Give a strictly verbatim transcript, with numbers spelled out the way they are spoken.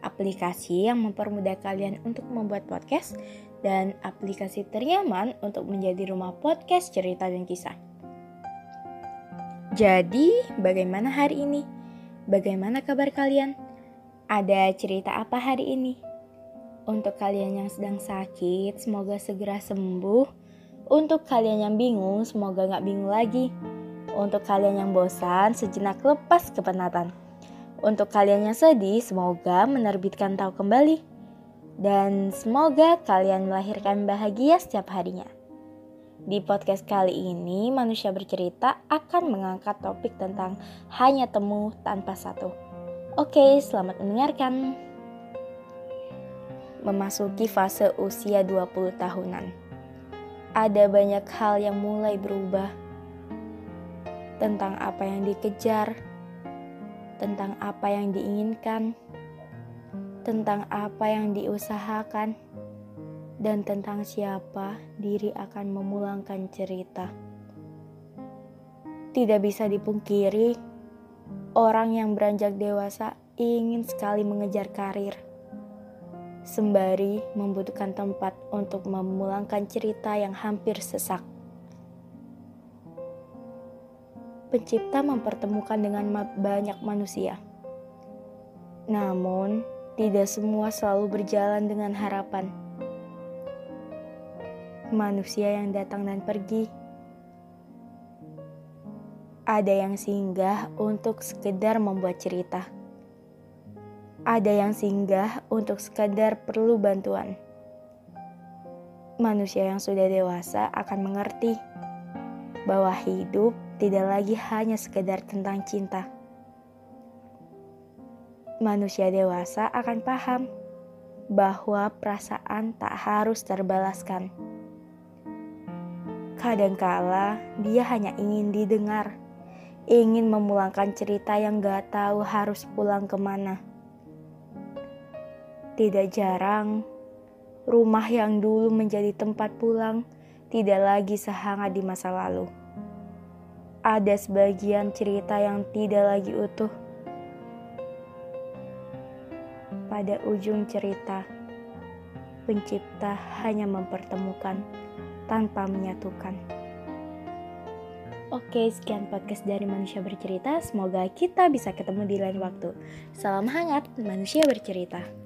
Aplikasi yang mempermudah kalian untuk membuat podcast dan aplikasi ternyaman untuk menjadi rumah podcast cerita dan kisah. Jadi, bagaimana hari ini? Bagaimana kabar kalian? Ada cerita apa hari ini? Untuk kalian yang sedang sakit, semoga segera sembuh. Untuk kalian yang bingung, semoga gak bingung lagi. Untuk kalian yang bosan, sejenak lepas kepenatan. Untuk kalian yang sedih, semoga menerbitkan tahu kembali. Dan semoga kalian melahirkan bahagia setiap harinya. Di podcast kali ini, Manusia Bercerita akan mengangkat topik tentang hanya temu tanpa satu. Oke, selamat mendengarkan. Memasuki fase usia dua puluh tahunan. Ada banyak hal yang mulai berubah. Tentang apa yang dikejar, tentang apa yang diinginkan, tentang apa yang diusahakan, dan tentang siapa diri akan memulangkan cerita. Tidak bisa dipungkiri, orang yang beranjak dewasa ingin sekali mengejar karir, sembari membutuhkan tempat untuk memulangkan cerita yang hampir sesak. Pencipta mempertemukan dengan banyak manusia. Namun, tidak semua selalu berjalan dengan harapan. Manusia yang datang dan pergi. Ada yang singgah untuk sekedar membuat cerita. Ada yang singgah untuk sekedar perlu bantuan. Manusia yang sudah dewasa akan mengerti bahwa hidup tidak lagi hanya sekedar tentang cinta. Manusia dewasa akan paham bahwa perasaan tak harus terbalaskan. Kadangkala dia hanya ingin didengar, ingin memulangkan cerita yang gak tahu harus pulang kemana. Tidak jarang, rumah yang dulu menjadi tempat pulang tidak lagi sehangat di masa lalu. Ada sebagian cerita yang tidak lagi utuh. Pada ujung cerita, pencipta hanya mempertemukan tanpa menyatukan. Oke, sekian podcast dari Manusia Bercerita. Semoga kita bisa ketemu di lain waktu. Salam hangat, Manusia Bercerita.